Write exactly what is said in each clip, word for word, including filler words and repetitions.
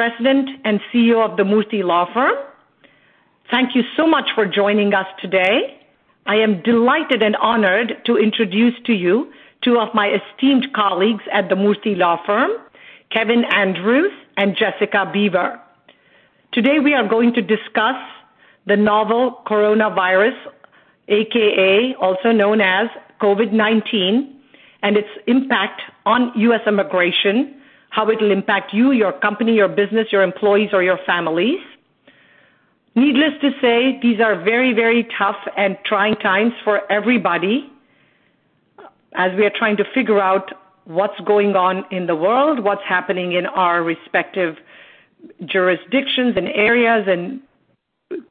President and C E O of the Murthy Law Firm. Thank you so much for joining us today. I am delighted and honored to introduce to you two of my esteemed colleagues at the Murthy Law Firm, Kevin Andrews and Jessica Beaver. Today we are going to discuss the novel coronavirus, aka also known as COVID nineteen, and its impact on U S immigration, how it will impact you, your company, your business, your employees, or your families. Needless to say, these are very, very tough and trying times for everybody as we are trying to figure out what's going on in the world, what's happening in our respective jurisdictions and areas and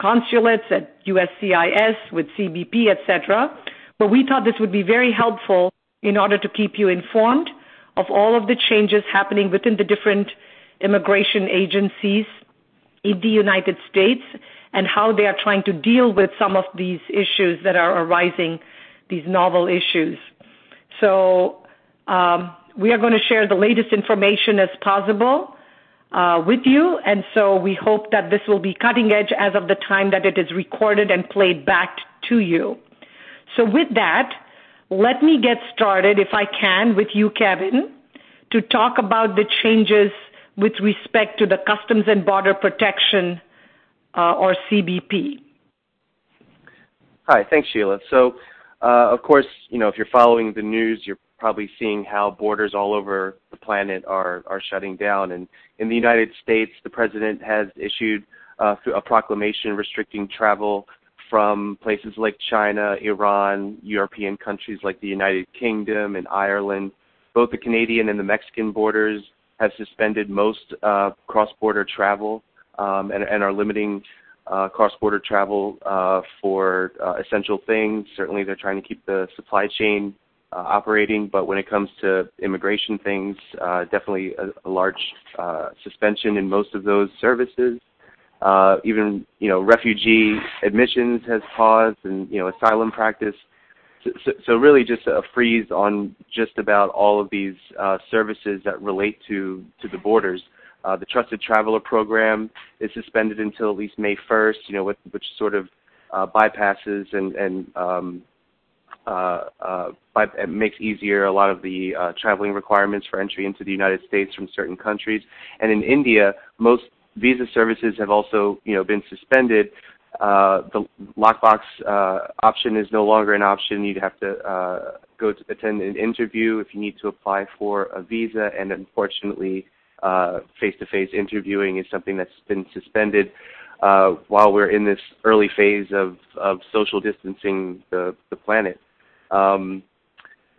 consulates at U S C I S, with C B P, et cetera. But we thought this would be very helpful in order to keep you informed of all of the changes happening within the different immigration agencies in the United States and how they are trying to deal with some of these issues that are arising, these novel issues. So um, we are going to share the latest information as possible uh, with you, and so we hope that this will be cutting edge as of the time that it is recorded and played back to you. So with that, let me get started, if I can, with you, Kevin, to talk about the changes with respect to the Customs and Border Protection, uh, or C B P. Hi, thanks, Sheila. So, uh, of course, you know, if you're following the news, you're probably seeing how borders all over the planet are, are shutting down. And in the United States, the president has issued uh, a proclamation restricting travel from places like China, Iran, European countries like the United Kingdom and Ireland. Both the Canadian and the Mexican borders have suspended most uh, cross-border travel um, and, and are limiting uh, cross-border travel uh, for uh, essential things. Certainly they're trying to keep the supply chain uh, operating, but when it comes to immigration things, uh, definitely a, a large uh, suspension in most of those services. Uh, even, you know, refugee admissions has paused and, you know, asylum practice. So, so, so really just a freeze on just about all of these uh, services that relate to, to the borders. Uh, the Trusted Traveler Program is suspended until at least May first, you know, with, which sort of uh, bypasses and, and um, uh, uh, by, makes easier a lot of the uh, traveling requirements for entry into the United States from certain countries. And in India, most visa services have also, you know, been suspended. Uh, the lockbox uh, option is no longer an option. You'd have to uh, go to attend an interview if you need to apply for a visa, and unfortunately, uh, face-to-face interviewing is something that's been suspended. Uh, while we're in this early phase of, of social distancing the, the planet, um,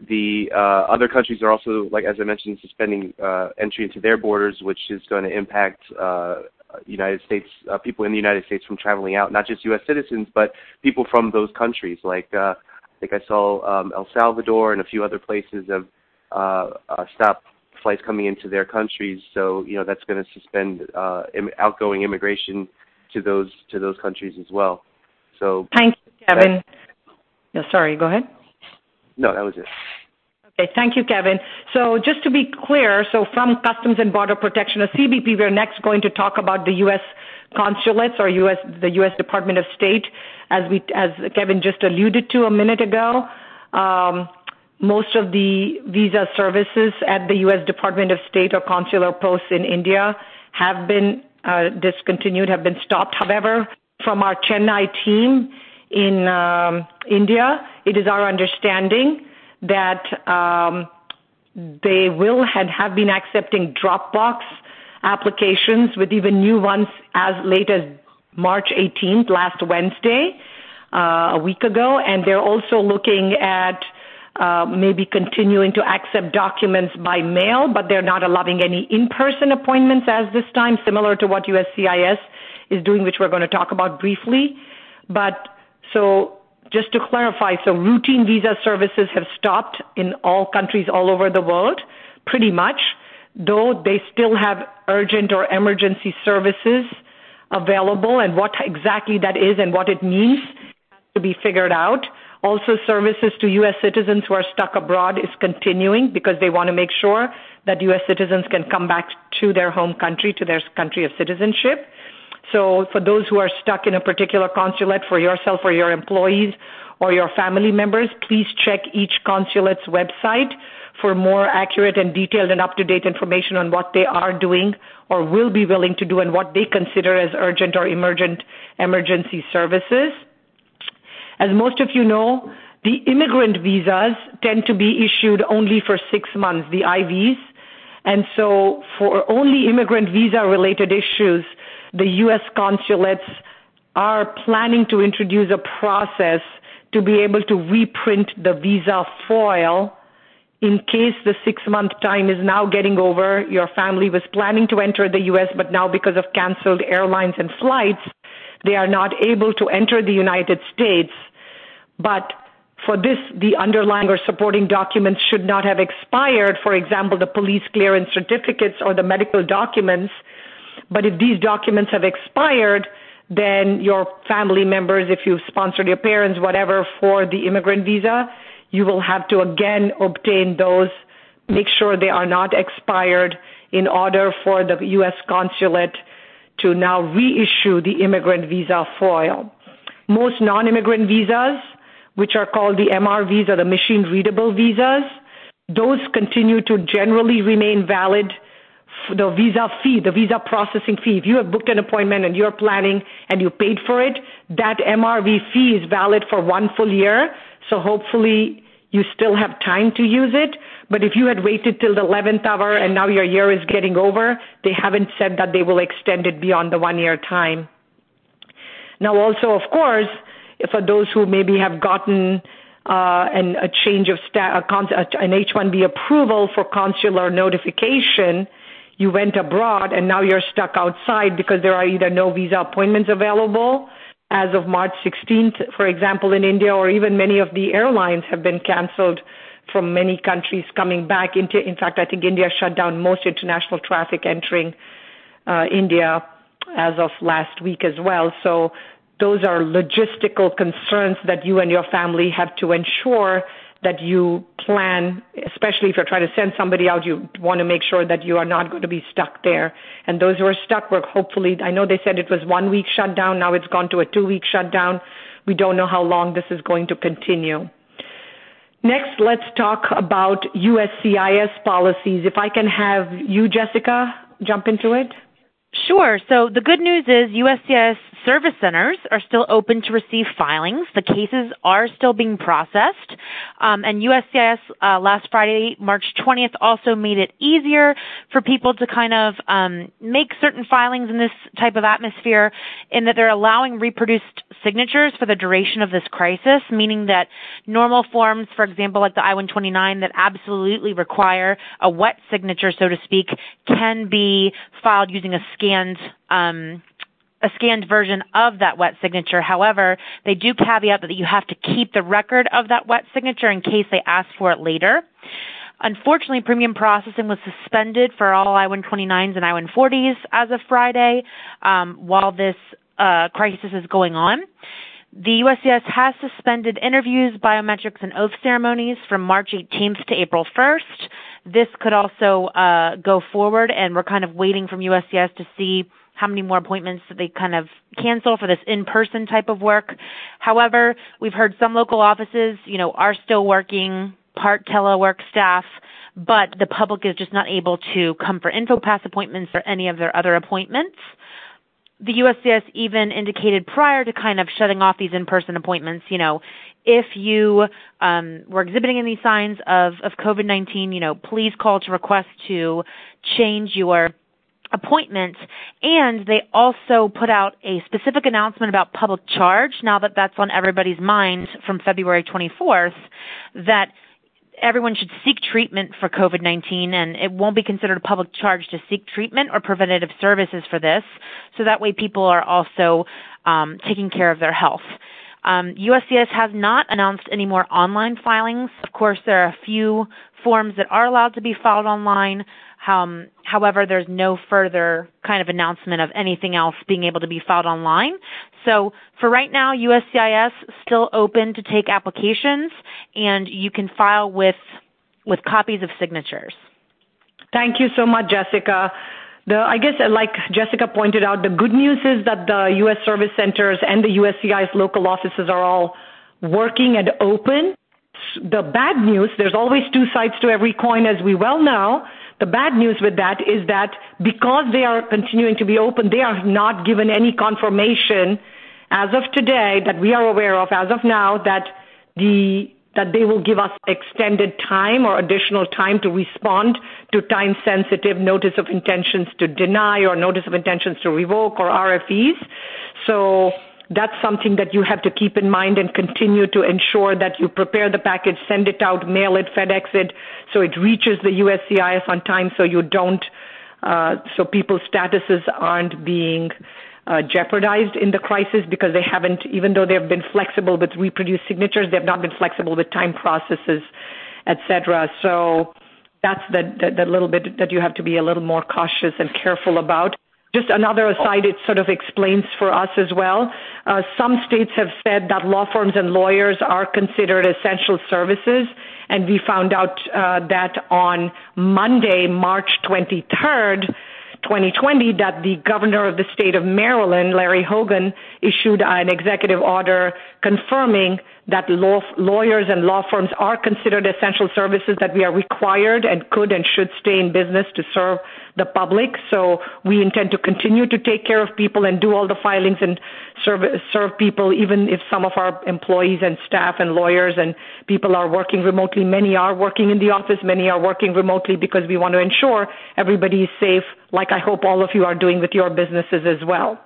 the uh, other countries are also, like as I mentioned, suspending uh, entry into their borders, which is going to impact uh, United States uh, people in the United States from traveling out, not just U S citizens, but people from those countries. Like uh, I think I saw um, El Salvador and a few other places have uh, uh, stopped flights coming into their countries. So you know that's going to suspend uh, im- outgoing immigration to those to those countries as well. So thank you, Kevin. No, sorry, go ahead. No, that was it. Okay, thank you, Kevin. So just to be clear, so from Customs and Border Protection, or C B P, we're next going to talk about the U S consulates or U S the U S Department of State, as we as Kevin just alluded to a minute ago. Um, most of the visa services at the U S Department of State or consular posts in India have been uh, discontinued, have been stopped. However, from our Chennai team in um, India, it is our understanding that um, they will and have been accepting Dropbox applications with even new ones as late as March eighteenth, last Wednesday, uh, a week ago. And they're also looking at uh, maybe continuing to accept documents by mail, but they're not allowing any in-person appointments as this time, similar to what U S C I S is doing, which we're going to talk about briefly. But so just to clarify, so routine visa services have stopped in all countries all over the world, pretty much, though they still have urgent or emergency services available, and what exactly that is and what it means has to be figured out. Also, services to U S citizens who are stuck abroad is continuing because they want to make sure that U S citizens can come back to their home country, to their country of citizenship. So for those who are stuck in a particular consulate, for yourself or your employees or your family members, please check each consulate's website for more accurate and detailed and up-to-date information on what they are doing or will be willing to do and what they consider as urgent or emergent emergency services. As most of you know, the immigrant visas tend to be issued only for six months, the I Vs. And so for only immigrant visa-related issues, the U S consulates are planning to introduce a process to be able to reprint the visa foil in case the six-month time is now getting over. Your family was planning to enter the U S, but now because of canceled airlines and flights, they are not able to enter the United States. But for this, the underlying or supporting documents should not have expired, for example, the police clearance certificates or the medical documents. But if these documents have expired, then your family members, if you've sponsored your parents, whatever, for the immigrant visa, you will have to again obtain those, make sure they are not expired in order for the U S consulate to now reissue the immigrant visa foil. Most non-immigrant visas, which are called the M R Vs or the machine-readable visas, those continue to generally remain valid. The visa fee, the visa processing fee, if you have booked an appointment and you're planning and you paid for it, that M R V fee is valid for one full year. So hopefully you still have time to use it. But if you had waited till the eleventh hour and now your year is getting over, they haven't said that they will extend it beyond the one-year time. Now also, of course, for those who maybe have gotten uh, an, a change of sta- a cons- an H one B approval for consular notification, you went abroad and now you're stuck outside because there are either no visa appointments available as of March sixteenth, for example, in India, or even many of the airlines have been canceled from many countries coming back. In fact, I think India shut down most international traffic entering uh, India as of last week as well. So those are logistical concerns that you and your family have to ensure that you plan, especially if you're trying to send somebody out, you want to make sure that you are not going to be stuck there. And those who are stuck were hopefully, I know they said it was one week shutdown, now it's gone to a two week shutdown. We don't know how long this is going to continue. Next, let's talk about U S C I S policies. If I can have you, Jessica, jump into it. Sure. So the good news is U S C I S service centers are still open to receive filings. The cases are still being processed. Um, and U S C I S uh, last Friday, March twentieth, also made it easier for people to kind of um, make certain filings in this type of atmosphere, in that they're allowing reproduced signatures for the duration of this crisis, meaning that normal forms, for example, like the I one twenty-nine, that absolutely require a wet signature, so to speak, can be filed using a scanned um a scanned version of that wet signature. However, they do caveat that you have to keep the record of that wet signature in case they ask for it later. Unfortunately, premium processing was suspended for all I one twenty-nines and I one forties as of Friday um, while this uh, crisis is going on. The U S C I S has suspended interviews, biometrics, and oath ceremonies from March eighteenth to April first. This could also uh, go forward, and we're kind of waiting from U S C I S to see how many more appointments that they kind of cancel for this in-person type of work. However, we've heard some local offices, you know, are still working, part telework staff, but the public is just not able to come for InfoPass appointments or any of their other appointments. The U S C I S even indicated prior to kind of shutting off these in-person appointments, you know, if you um, were exhibiting any signs of, of COVID nineteen, you know, please call to request to change your appointment. And they also put out a specific announcement about public charge, now that that's on everybody's mind, from February twenty-fourth, that everyone should seek treatment for COVID nineteen, and it won't be considered a public charge to seek treatment or preventative services for this. So that way people are also um, taking care of their health. Um, U S C I S has not announced any more online filings. Of course, there are a few forms that are allowed to be filed online. Um, however, there's no further kind of announcement of anything else being able to be filed online. So for right now, U S C I S still open to take applications, and you can file with with copies of signatures. Thank you so much, Jessica. The, I guess, like Jessica pointed out, the good news is that the U S service centers and the U S C I S local offices are all working and open. The bad news, there's always two sides to every coin, as we well know. The bad news with that is that because they are continuing to be open, they are not given any confirmation as of today that we are aware of as of now that the that they will give us extended time or additional time to respond to time-sensitive notice of intentions to deny or notice of intentions to revoke or R F Es. So that's something that you have to keep in mind and continue to ensure that you prepare the package, send it out, mail it, FedEx it, so it reaches the U S C I S on time so you don't, uh, so people's statuses aren't being Uh, jeopardized in the crisis, because they haven't, even though they've been flexible with reproduced signatures, they've not been flexible with time processes, et cetera. So that's the, the, the little bit that you have to be a little more cautious and careful about. Just another aside, it sort of explains for us as well. Uh, some states have said that law firms and lawyers are considered essential services, and we found out uh, that on Monday, March twenty-third, twenty twenty, that the governor of the state of Maryland, Larry Hogan, issued an executive order confirming that law, lawyers and law firms are considered essential services, that we are required and could and should stay in business to serve the public. So we intend to continue to take care of people and do all the filings and serve, serve people, even if some of our employees and staff and lawyers and people are working remotely. Many are working in the office. Many are working remotely because we want to ensure everybody is safe, like I hope all of you are doing with your businesses as well.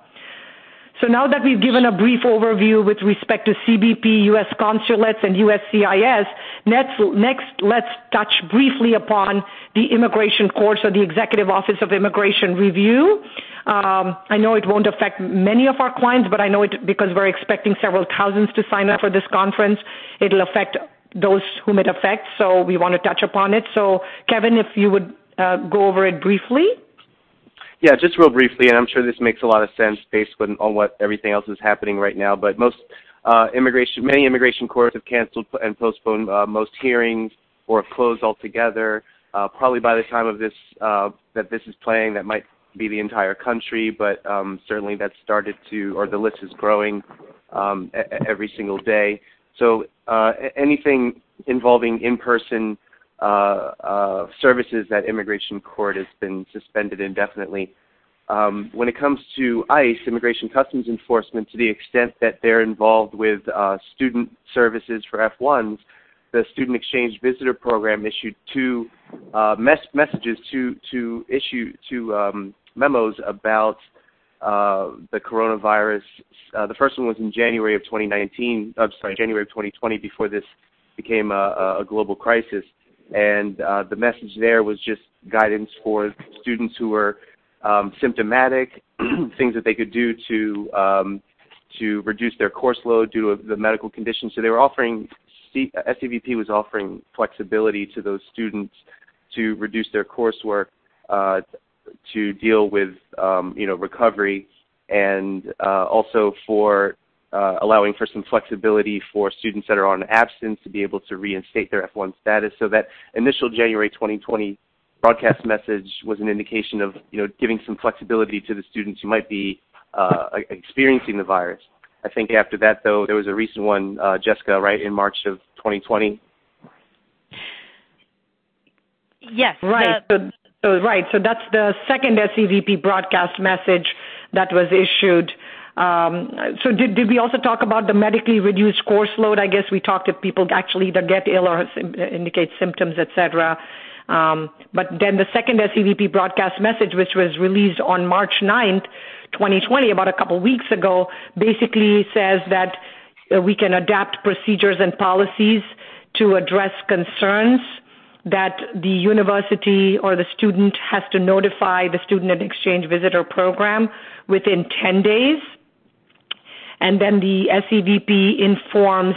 So now that we've given a brief overview with respect to C B P, U S consulates, and U S C I S, next, next let's touch briefly upon the Immigration Courts or the Executive Office of Immigration Review. Um, I know it won't affect many of our clients, but I know it because we're expecting several thousands to sign up for this conference. It'll affect those whom it affects, so we want to touch upon it. So, Kevin, if you would uh, go over it briefly. Yeah, just real briefly, and I'm sure this makes a lot of sense based on, on what everything else is happening right now, but most uh, immigration, many immigration courts have canceled and postponed uh, most hearings or have closed altogether. Uh, probably by the time of this, uh, that this is playing, that might be the entire country, but um, certainly that's started to, or the list is growing um, a- every single day. So uh, anything involving in-person Uh, uh, services that Immigration Court has been suspended indefinitely. Um, when it comes to ICE, Immigration Customs Enforcement, to the extent that they're involved with uh, student services for F ones, the Student Exchange Visitor Program issued two uh, mes- messages, two to issue two um, memos about uh, the coronavirus. Uh, the first one was in January of twenty nineteen. I'm sorry, January of twenty twenty, before this became a, a global crisis. And uh, the message there was just guidance for students who were um, symptomatic, things that they could do to um, to reduce their course load due to the medical condition. So they were offering, S E V P was offering flexibility to those students to reduce their coursework uh, to deal with um, you know recovery, and uh, also for uh, allowing for some flexibility for students that are on absence to be able to reinstate their F one status. So that initial January twenty twenty broadcast message was an indication of, you know, giving some flexibility to the students who might be uh, experiencing the virus. I think after that, though, there was a recent one, uh, Jessica, right, in March of twenty twenty? Yes. Right. The- so, so, right. So that's the second S E V P broadcast message that was issued. Um, so did, did we also talk about the medically reduced course load? I guess we talked if people actually either get ill or sim- indicate symptoms, et cetera. Um, but then the second S E V P broadcast message, which was released on March ninth, twenty twenty, about a couple of weeks ago, basically says that uh, we can adapt procedures and policies to address concerns that the university or the student has to notify the Student and Exchange Visitor Program within ten days. And then the S E V P informs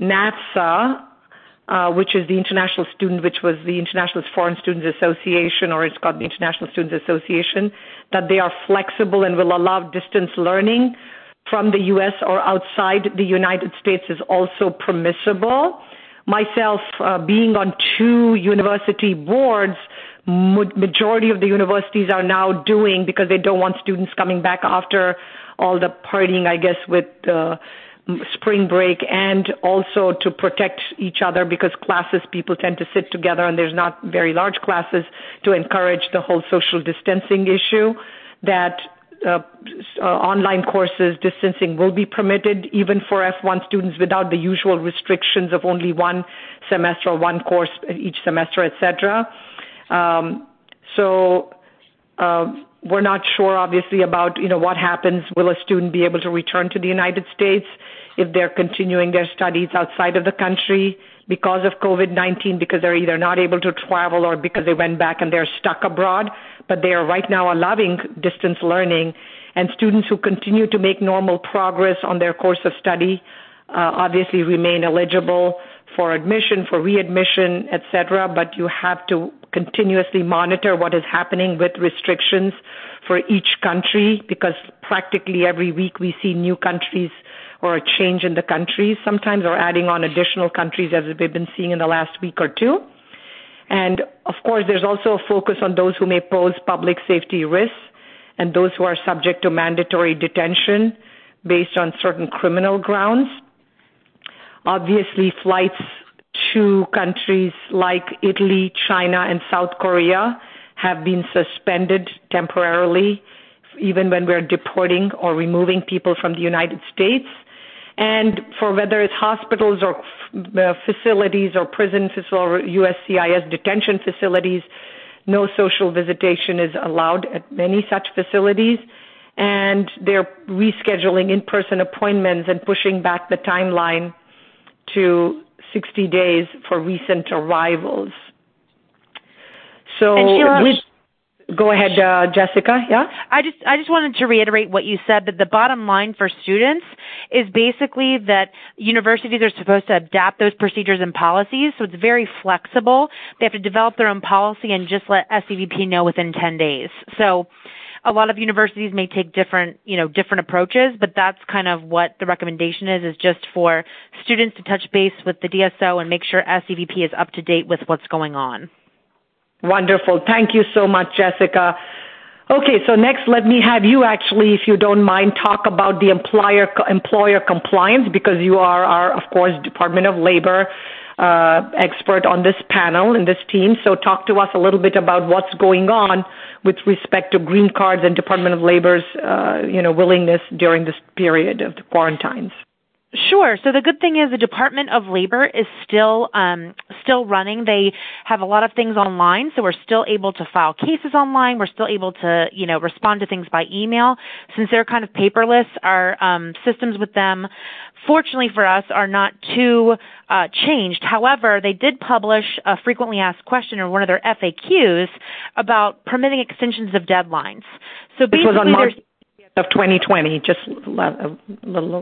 NAFSA, uh, which is the International Student, which was the International Foreign Students Association, or it's called the International Students Association, that they are flexible and will allow distance learning from the U S or outside the United States is also permissible. Myself, uh, being on two university boards, majority of the universities are now doing, because they don't want students coming back after all the partying, I guess, with uh, spring break, and also to protect each other because classes, people tend to sit together and there's not very large classes, to encourage the whole social distancing issue, that Uh, uh, online courses, distancing will be permitted even for F one students without the usual restrictions of only one semester or one course each semester, et cetera. Um, so uh, we're not sure, obviously, about, you know, what happens. Will a student be able to return to the United States if they're continuing their studies outside of the country because of COVID nineteen, because they're either not able to travel or because they went back and they're stuck abroad? But they are right now allowing distance learning, and students who continue to make normal progress on their course of study uh, obviously remain eligible for admission, for readmission, et cetera, but you have to continuously monitor what is happening with restrictions for each country, because practically every week we see new countries or a change in the countries sometimes, or adding on additional countries as we've been seeing in the last week or two. And, of course, there's also a focus on those who may pose public safety risks and those who are subject to mandatory detention based on certain criminal grounds. Obviously, flights to countries like Italy, China, and South Korea have been suspended temporarily, even when we're deporting or removing people from the United States. And for whether it's hospitals or uh, facilities or prison facilities or U S C I S detention facilities, no social visitation is allowed at many such facilities. And they're rescheduling in-person appointments and pushing back the timeline to sixty days for recent arrivals. So with... Go ahead, uh, Jessica. Yeah, I just I just wanted to reiterate what you said, that the bottom line for students is basically that universities are supposed to adapt those procedures and policies, so it's very flexible. They have to develop their own policy and just let S E V P know within ten days. So a lot of universities may take different, you know, different approaches, but that's kind of what the recommendation is, is just for students to touch base with the D S O and make sure S E V P is up to date with what's going on. Wonderful. Thank you so much, Jessica. Okay, so next, let me have you actually, if you don't mind, talk about the employer employer compliance, because you are, our, of course, Department of Labor uh, expert on this panel and this team. So talk to us a little bit about what's going on with respect to green cards and Department of Labor's, uh, you know, willingness during this period of the quarantines. Sure. So the good thing is the Department of Labor is still um, still running. They have a lot of things online, so we're still able to file cases online. We're still able to, you know, respond to things by email. Since they're kind of paperless, our um, systems with them, fortunately for us, are not too uh, changed. However, they did publish a frequently asked question in one of their F A Qs about permitting extensions of deadlines. So basically, was on March- there's of twenty twenty, just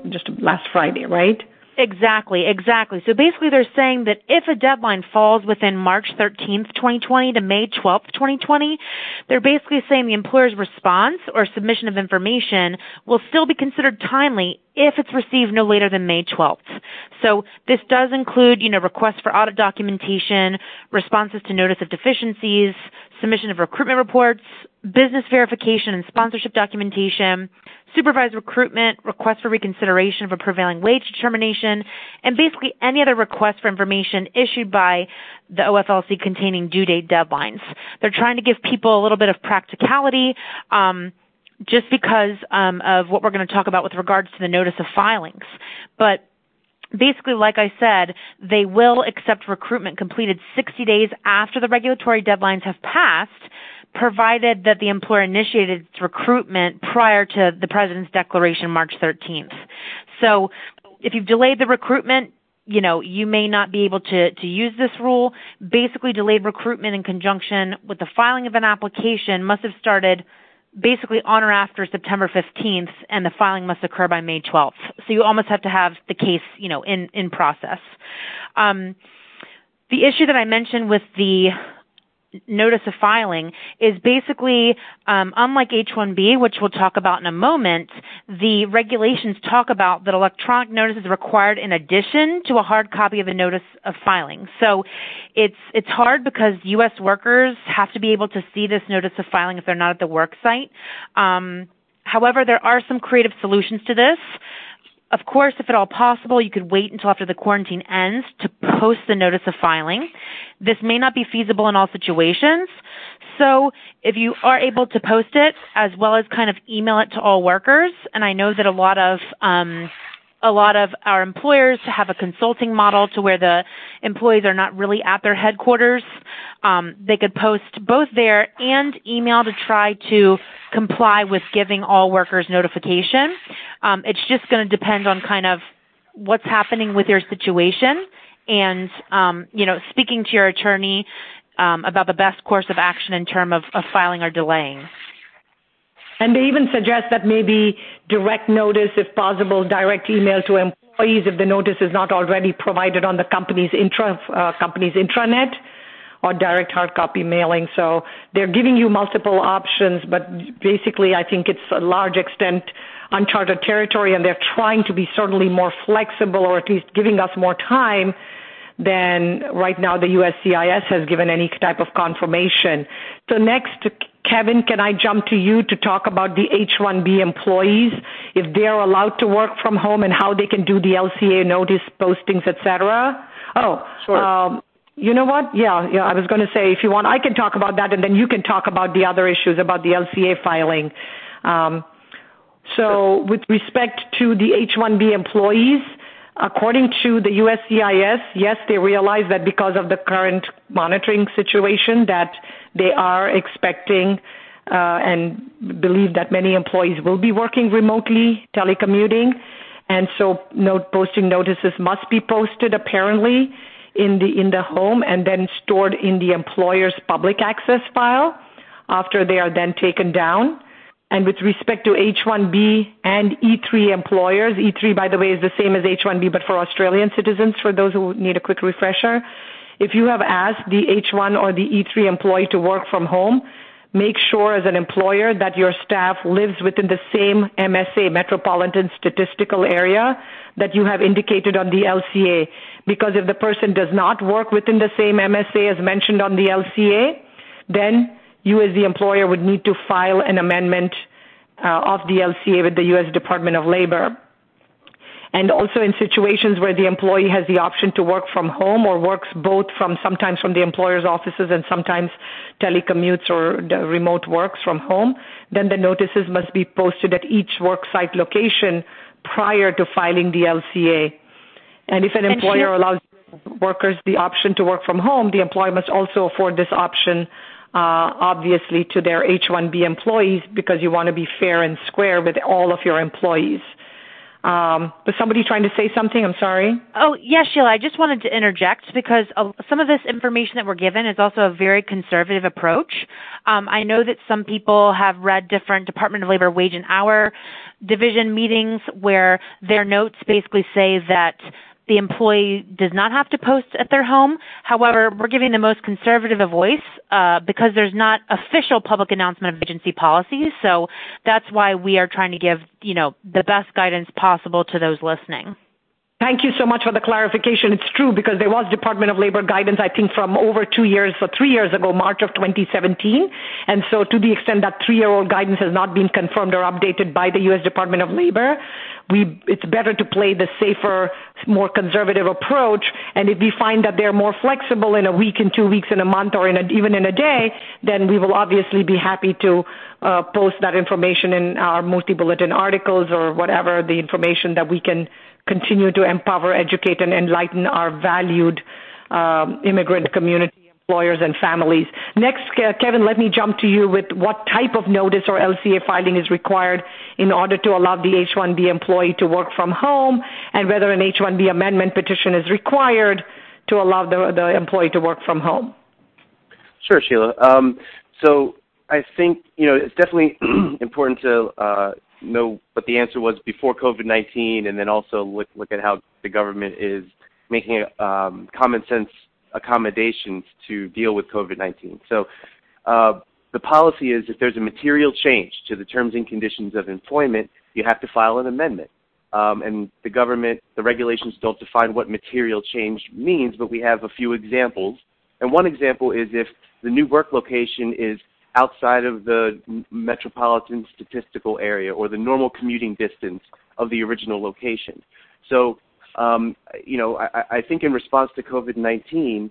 just last Friday, right? Exactly, exactly. So basically they're saying that if a deadline falls within March thirteenth, twenty twenty to May twelfth, twenty twenty, they're basically saying the employer's response or submission of information will still be considered timely if it's received no later than May twelfth. So this does include, you know, requests for audit documentation, responses to notice of deficiencies, submission of recruitment reports, business verification and sponsorship documentation, supervised recruitment, request for reconsideration of a prevailing wage determination, and basically any other request for information issued by the O F L C containing due date deadlines. They're trying to give people a little bit of practicality, um, just because um, of what we're going to talk about with regards to the notice of filings. But basically, like I said, they will accept recruitment completed sixty days after the regulatory deadlines have passed, provided that the employer initiated its recruitment prior to the President's declaration March thirteenth. So if you've delayed the recruitment, you know, you may not be able to, to use this rule. Basically, delayed recruitment in conjunction with the filing of an application must have started basically on or after September fifteenth, and the filing must occur by May twelfth. So you almost have to have the case, you know, in, in process. Um, the issue that I mentioned with the notice of filing is basically, um, unlike H one B, which we'll talk about in a moment, the regulations talk about that electronic notice is required in addition to a hard copy of a notice of filing. So it's, it's hard because U S workers have to be able to see this notice of filing if they're not at the work site. Um, however, there are some creative solutions to this. Of course, if at all possible, you could wait until after the quarantine ends to post the notice of filing. This may not be feasible in all situations. So if you are able to post it, as well as kind of email it to all workers, and I know that a lot of, um, a lot of our employers have a consulting model to where the employees are not really at their headquarters. Um, they could post both there and email to try to comply with giving all workers notification. Um, it's just going to depend on kind of what's happening with your situation and, um, you know, speaking to your attorney um, about the best course of action in terms of, of filing or delaying. And they even suggest that maybe direct notice, if possible, direct email to employees if the notice is not already provided on the company's, intra, uh, company's intranet, or direct hard copy mailing. So they're giving you multiple options, but basically I think it's a large extent uncharted territory, and they're trying to be certainly more flexible, or at least giving us more time than right now the U S C I S has given any type of confirmation. So next, Kevin, can I jump to you to talk about the H one B employees, if they're allowed to work from home and how they can do the L C A notice postings, et cetera? Oh, sure. Um, you know what? Yeah, yeah. I was going to say, if you want, I can talk about that, and then you can talk about the other issues about the L C A filing. Um, so with respect to the H one B employees, according to the U S C I S, yes, they realize that because of the current monitoring situation that they are expecting uh, and believe that many employees will be working remotely, telecommuting. And so note posting notices must be posted apparently in the in the home and then stored in the employer's public access file after they are then taken down. And with respect to H one B and E three employers, E three, by the way, is the same as H one B, but for Australian citizens, for those who need a quick refresher, if you have asked the H one or the E three employee to work from home, make sure as an employer that your staff lives within the same M S A, Metropolitan Statistical Area, that you have indicated on the L C A. Because if the person does not work within the same M S A as mentioned on the L C A, then you as the employer would need to file an amendment uh, of the L C A with the U S Department of Labor. And also in situations where the employee has the option to work from home or works both from sometimes from the employer's offices and sometimes telecommutes or the remote works from home, then the notices must be posted at each work site location prior to filing the L C A. And if an employer allows workers the option to work from home, the employer must also afford this option Uh, obviously to their H one B employees, because you want to be fair and square with all of your employees. Um, was somebody trying to say something? I'm sorry. Oh, yes, Sheila. I just wanted to interject because uh, some of this information that we're given is also a very conservative approach. Um, I know that some people have read different Department of Labor wage and hour division meetings where their notes basically say that the employee does not have to post at their home. However, we're giving the most conservative a voice uh, because there's not official public announcement of agency policies. So that's why we are trying to give, you know, the best guidance possible to those listening. Thank you so much for the clarification. It's true because there was Department of Labor guidance, I think, from over two years or three years ago, March of twenty seventeen. And so to the extent that three-year-old guidance has not been confirmed or updated by the U S Department of Labor, we, it's better to play the safer, more conservative approach. And if we find that they're more flexible in a week, in two weeks, in a month, or in a, even in a day, then we will obviously be happy to uh, post that information in our multi-bulletin articles or whatever the information that we can continue to empower, educate, and enlighten our valued um, immigrant community, employers, and families. Next, Kevin, let me jump to you with what type of notice or L C A filing is required in order to allow the H one B employee to work from home, and whether an H one B amendment petition is required to allow the, the employee to work from home. Sure, Sheila. Um, so I think, you know, it's definitely important to uh, know what the answer was before COVID nineteen, and then also look, look at how the government is making um, common sense accommodations to deal with COVID nineteen. So uh, the policy is if there's a material change to the terms and conditions of employment, you have to file an amendment. Um, and the government, the regulations don't define what material change means, but we have a few examples. And one example is if the new work location is outside of the metropolitan statistical area or the normal commuting distance of the original location. So, um, you know, I, I think in response to COVID nineteen,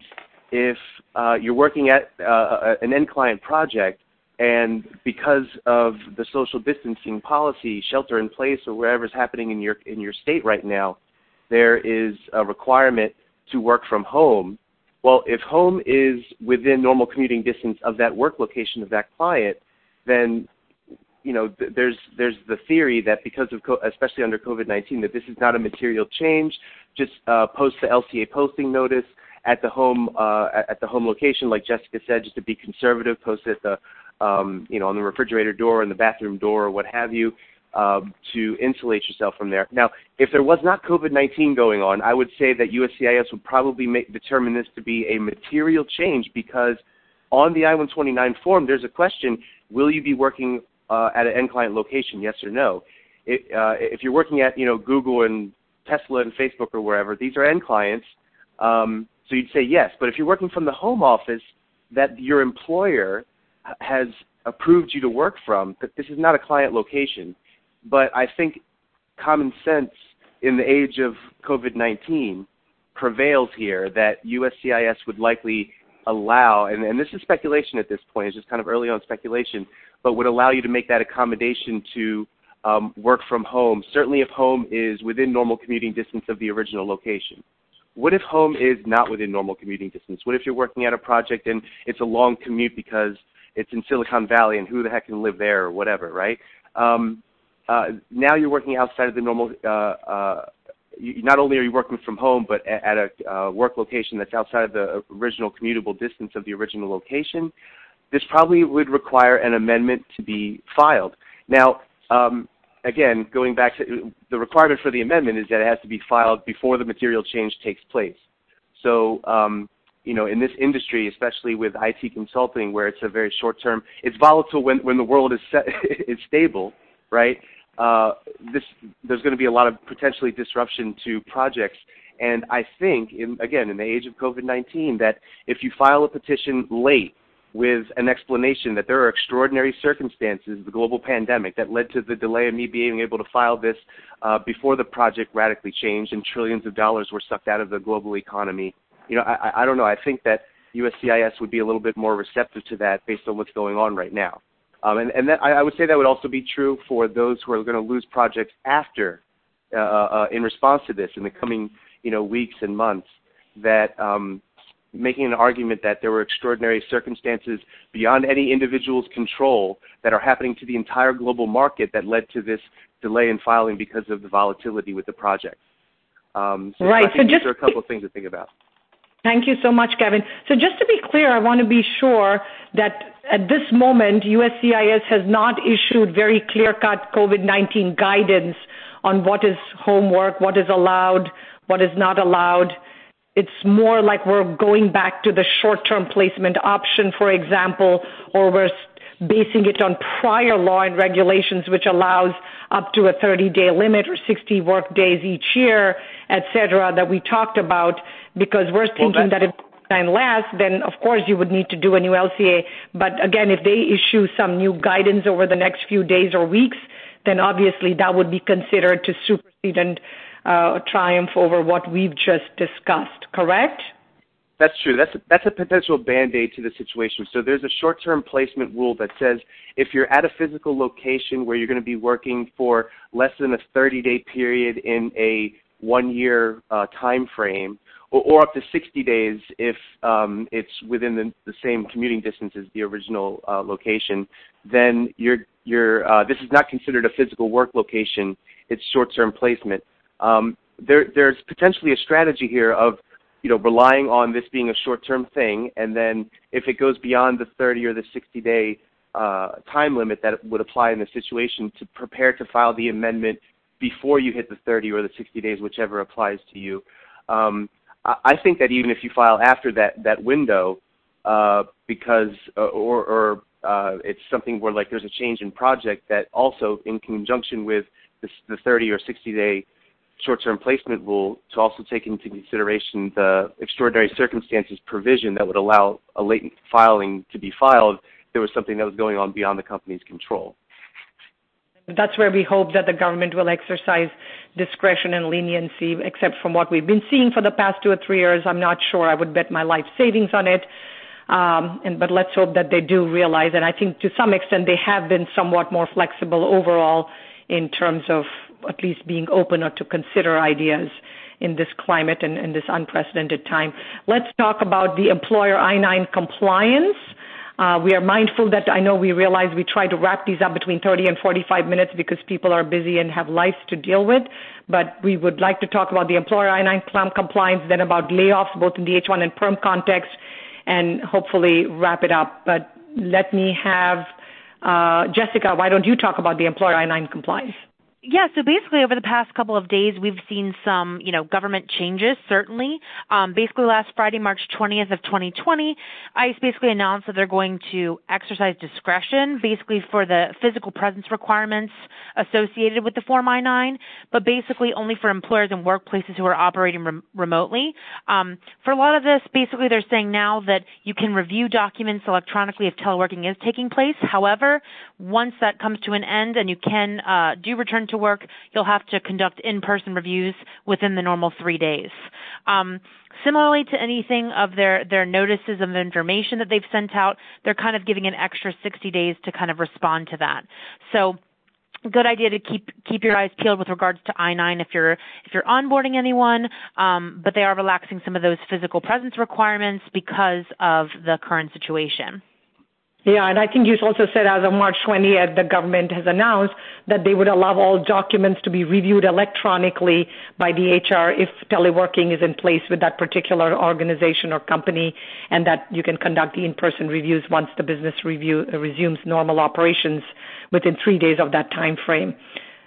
if uh, you're working at uh, an end client project and because of the social distancing policy, shelter in place, or wherever's happening in your in your state right now, there is a requirement to work from home. Well, if home is within normal commuting distance of that work location of that client, then you know th- there's there's the theory that because of co- especially under COVID nineteen that this is not a material change. Just uh, post the L C A posting notice at the home uh, at the home location, like Jessica said, just to be conservative. Post it at the um, you know on the refrigerator door, in the bathroom door, or what have you, uh, to insulate yourself from there. Now, if there was not COVID nineteen going on, I would say that U S C I S would probably make, determine this to be a material change because on the I one twenty-nine form, there's a question, will you be working uh, at an end client location, yes or no? It, uh, if you're working at, you know, Google and Tesla and Facebook or wherever, these are end clients, um, so you'd say yes. But if you're working from the home office that your employer has approved you to work from, this is not a client location. But I think common sense in the age of COVID nineteen prevails here that U S C I S would likely allow, and, and this is speculation at this point, it's just kind of early on speculation, but would allow you to make that accommodation to um, work from home, certainly if home is within normal commuting distance of the original location. What if home is not within normal commuting distance? What if you're working at a project and it's a long commute because it's in Silicon Valley and who the heck can live there or whatever, right? Um, Uh, now you're working outside of the normal, uh, uh, you, not only are you working from home, but at, at a uh, work location that's outside of the original commutable distance of the original location. This probably would require an amendment to be filed. Now, um, again, going back to the requirement for the amendment is that it has to be filed before the material change takes place. So, um, you know, in this industry, especially with I T consulting, where it's a very short term, it's volatile when, when the world is set, is stable. Right, uh, this there's going to be a lot of potentially disruption to projects, and I think, in, again, in the age of COVID nineteen, that if you file a petition late with an explanation that there are extraordinary circumstances, the global pandemic, that led to the delay of me being able to file this uh, before the project radically changed and trillions of dollars were sucked out of the global economy, you know, I, I don't know. I think that U S C I S would be a little bit more receptive to that based on what's going on right now. Um, and, and that, I, I would say that would also be true for those who are going to lose projects after, uh, uh, in response to this, in the coming, you know, weeks and months. That um, making an argument that there were extraordinary circumstances beyond any individual's control that are happening to the entire global market that led to this delay in filing because of the volatility with the project. Um, so right. I think so just- these are a couple of things to think about. Thank you so much, Kevin. So just to be clear, I want to be sure that at this moment, U S C I S has not issued very clear-cut COVID nineteen guidance on what is homework, what is allowed, what is not allowed. It's more like we're going back to the short-term placement option, for example, or we're basing it on prior law and regulations, which allows up to a thirty-day limit or sixty work days each year, et cetera, that we talked about, because we're thinking well, that if time lasts, then, of course, you would need to do a new L C A. But, again, if they issue some new guidance over the next few days or weeks, then, obviously, that would be considered to supersede and uh, triumph over what we've just discussed, correct? That's true. That's a, that's a potential Band-Aid to the situation. So there's a short-term placement rule that says if you're at a physical location where you're going to be working for less than a thirty-day period in a one-year uh, time frame, or, or up to sixty days if um, it's within the, the same commuting distance as the original uh, location, then you're, you're, uh, this is not considered a physical work location. It's short-term placement. Um, there, there's potentially a strategy here of, you know, relying on this being a short-term thing, and then if it goes beyond the thirty or the sixty-day uh, time limit that would apply in the situation, to prepare to file the amendment before you hit the thirty or the sixty days, whichever applies to you. Um, I think that even if you file after that that window, uh, because uh, or, or uh, it's something where like there's a change in project, that also in conjunction with this, the thirty or sixty day short-term placement rule, to also take into consideration the extraordinary circumstances provision that would allow a latent filing to be filed if there was something that was going on beyond the company's control. That's where we hope that the government will exercise discretion and leniency, except from what we've been seeing for the past two or three years. I'm not sure. I would bet my life savings on it. Um, and, but let's hope that they do realize. And I think to some extent they have been somewhat more flexible overall in terms of at least being open or to consider ideas in this climate and, and this unprecedented time. Let's talk about the employer I nine compliance. Uh, we are mindful that I know we realize we try to wrap these up between thirty and forty-five minutes because people are busy and have lives to deal with, but we would like to talk about the employer I nine compliance, then about layoffs, both in the H one and PERM context, and hopefully wrap it up. But let me have uh, Jessica, why don't you talk about the employer I nine compliance? Yeah, so basically over the past couple of days, we've seen some, you know, government changes, certainly. Um, basically last Friday, March twentieth of twenty twenty, ICE basically announced that they're going to exercise discretion, basically for the physical presence requirements associated with the Form I nine, but basically only for employers and workplaces who are operating rem- remotely. Um, for a lot of this, basically they're saying now that you can review documents electronically if teleworking is taking place. However, once that comes to an end and you can uh, do return to to work, you'll have to conduct in-person reviews within the normal three days. Um, similarly to anything of their, their notices of information that they've sent out, they're kind of giving an extra sixty days to kind of respond to that. So good idea to keep keep your eyes peeled with regards to I nine if you're if you're onboarding anyone, um, but they are relaxing some of those physical presence requirements because of the current situation. Yeah, and I think you also said as of March twentieth, the government has announced that they would allow all documents to be reviewed electronically by the H R if teleworking is in place with that particular organization or company, and that you can conduct the in-person reviews once the business review resumes normal operations within three days of that time frame.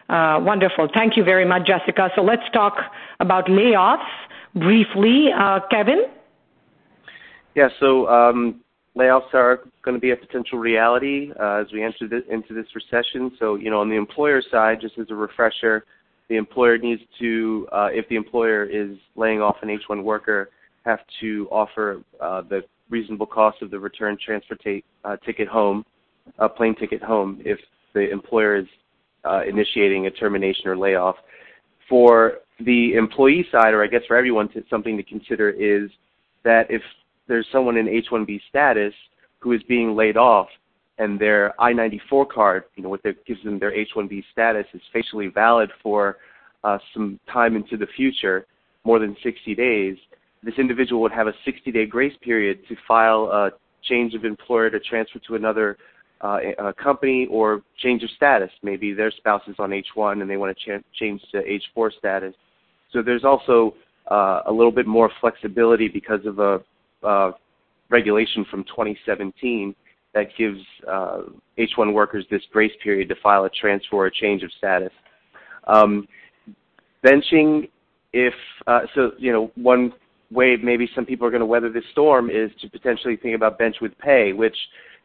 Uh, wonderful. Thank you very much, Jessica. So let's talk about layoffs briefly. Uh, Kevin? Yeah, so... Um layoffs are going to be a potential reality uh, as we enter this, into this recession. So, you know, on the employer side, just as a refresher, the employer needs to, uh, if the employer is laying off an H one worker, have to offer uh, the reasonable cost of the return transfer t- uh, ticket home, uh, plane ticket home, if the employer is uh, initiating a termination or layoff. For the employee side, or I guess for everyone, to, something to consider is that if there's someone in H one B status who is being laid off and their I ninety-four card, you know, what that gives them their H one B status is facially valid for uh, some time into the future, more than sixty days, this individual would have a sixty-day grace period to file a change of employer to transfer to another uh, a company, or change of status. Maybe their spouse is on H one and they want to ch- change to H four status. So there's also uh, a little bit more flexibility because of a Uh, regulation from twenty seventeen that gives uh, H one workers this grace period to file a transfer or a change of status. Um, benching, if, uh, so, you know, one way maybe some people are going to weather this storm is to potentially think about bench with pay, which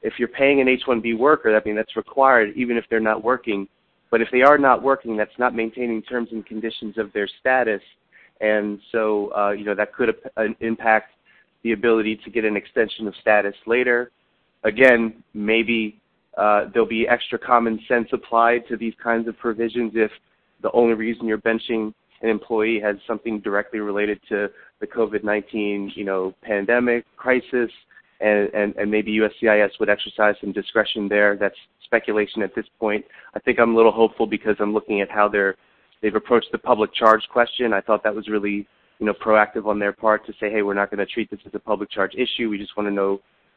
if you're paying an H one B worker, I mean, that's required even if they're not working. But if they are not working, that's not maintaining terms and conditions of their status. And so, uh, you know, that could uh, impact the ability to get an extension of status later. Again, maybe uh, there'll be extra common sense applied to these kinds of provisions if the only reason you're benching an employee has something directly related to the COVID nineteen, you know, pandemic crisis, and, and, and maybe U S C I S would exercise some discretion there. That's speculation at this point. I think I'm a little hopeful because I'm looking at how they're, they've approached the public charge question. I thought that was really, you know, proactive on their part to say, hey, we're not going to treat this as a public charge issue. We just want to know,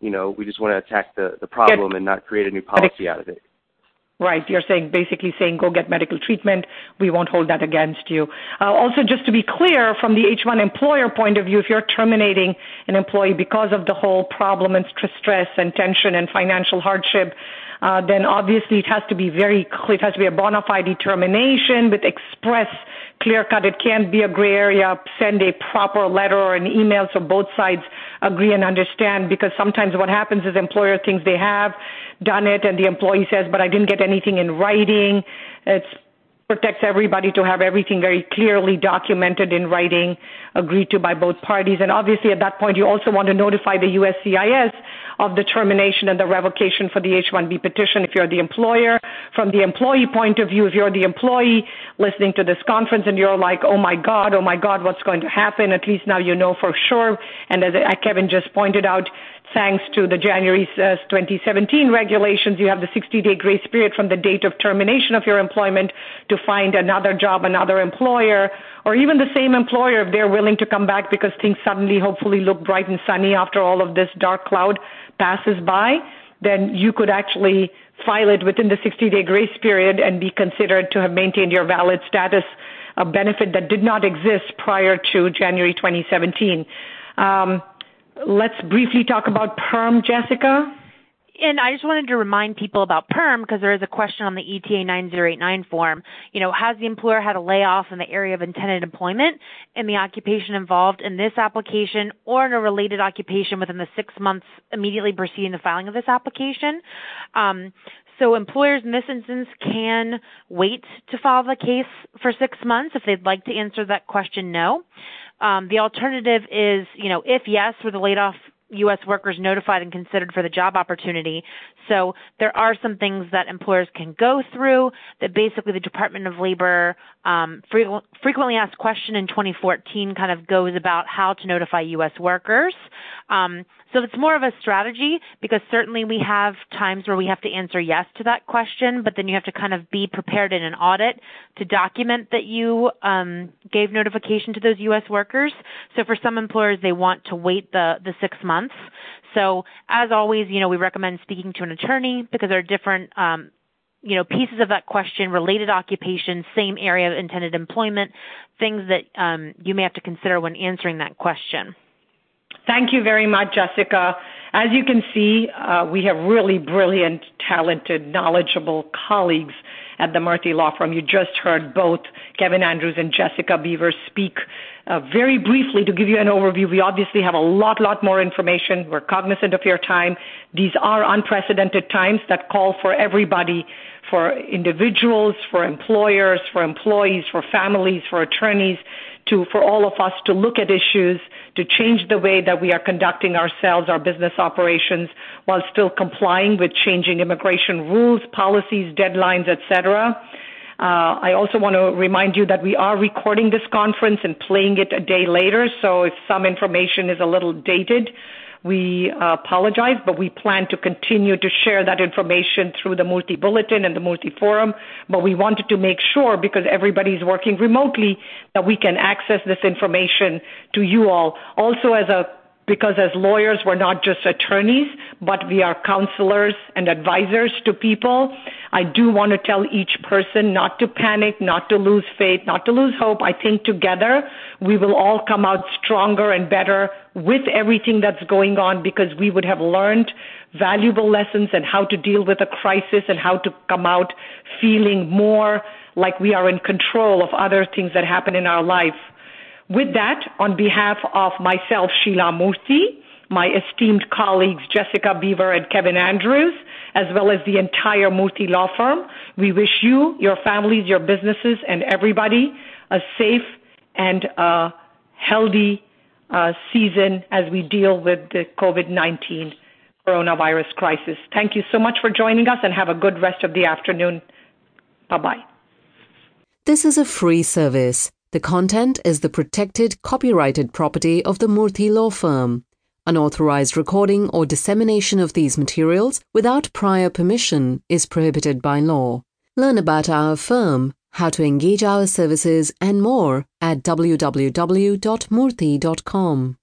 you know, we just want to attack the, the problem and not create a new policy out of it. Right. You're saying basically saying go get medical treatment. We won't hold that against you. Uh, also, just to be clear, from the H one employer point of view, if you're terminating an employee because of the whole problem and stress and tension and financial hardship, uh, then obviously it has to be very clear. It has to be a bona fide determination with express clear cut. It can't be a gray area. Send a proper letter or an email so both sides agree and understand, because sometimes what happens is employer thinks they have done it and the employee says, but I didn't get anything in writing. It protects everybody to have everything very clearly documented in writing, agreed to by both parties. And obviously at that point, you also want to notify the U S C I S of the termination and the revocation for the H one B petition if you're the employer. From the employee point of view, if you're the employee listening to this conference and you're like, oh my God, oh my God, what's going to happen? At least now you know for sure. And as Kevin just pointed out, thanks to the January uh, twenty seventeen regulations, you have the sixty-day grace period from the date of termination of your employment to find another job, another employer, or even the same employer if they're willing to come back because things suddenly hopefully look bright and sunny after all of this dark cloud passes by. Then you could actually file it within the sixty-day grace period and be considered to have maintained your valid status, a benefit that did not exist prior to January twenty seventeen. Um, Let's briefly talk about PERM, Jessica. And I just wanted to remind people about PERM because there is a question on the E T A nine zero eight nine form. You know, has the employer had a layoff in the area of intended employment in the occupation involved in this application or in a related occupation within the six months immediately preceding the filing of this application? Um, So employers in this instance can wait to file the case for six months if they'd like to answer that question no. Um, the alternative is, you know, if yes, were the laid off U S workers notified and considered for the job opportunity. So there are some things that employers can go through that basically the Department of Labor um, frequently asked question in twenty fourteen kind of goes about how to notify U S workers. Um, so it's more of a strategy because certainly we have times where we have to answer yes to that question, but then you have to kind of be prepared in an audit to document that you um, gave notification to those U S workers. So for some employers, they want to wait the, the six months. So as always, you know, we recommend speaking to an attorney because there are different, um, you know, pieces of that question, related occupation, same area of intended employment, things that um, you may have to consider when answering that question. Thank you very much, Jessica. As you can see, uh, we have really brilliant, talented, knowledgeable colleagues at the Murthy Law Firm. You just heard both Kevin Andrews and Jessica Beaver speak uh, very briefly to give you an overview. We obviously have a lot, lot more information. We're cognizant of your time. These are unprecedented times that call for everybody, for individuals, for employers, for employees, for families, for attorneys, to, for all of us to look at issues, to change the way that we are conducting ourselves, our business operations, while still complying with changing immigration rules, policies, deadlines, et cetera. Uh, I also want to remind you that we are recording this conference and playing it a day later, so if some information is a little dated, we uh, apologize, but we plan to continue to share that information through the Murthy Bulletin and the Murthy Forum. But we wanted to make sure, because everybody's working remotely, that we can access this information to you all. Also, as a because as lawyers, we're not just attorneys, but we are counselors and advisors to people. I do want to tell each person not to panic, not to lose faith, not to lose hope. I think together we will all come out stronger and better with everything that's going on, because we would have learned valuable lessons and how to deal with a crisis and how to come out feeling more like we are in control of other things that happen in our life. With that, on behalf of myself, Sheila Murthy, my esteemed colleagues, Jessica Beaver and Kevin Andrews, as well as the entire Murthy Law Firm, we wish you, your families, your businesses, and everybody a safe and uh, healthy uh, season as we deal with the COVID nineteen coronavirus crisis. Thank you so much for joining us, and have a good rest of the afternoon. Bye-bye. This is a free service. The content is the protected, copyrighted property of the Murthy Law Firm. Unauthorized recording or dissemination of these materials without prior permission is prohibited by law. Learn about our firm, how to engage our services, and more at w w w dot murthy dot com.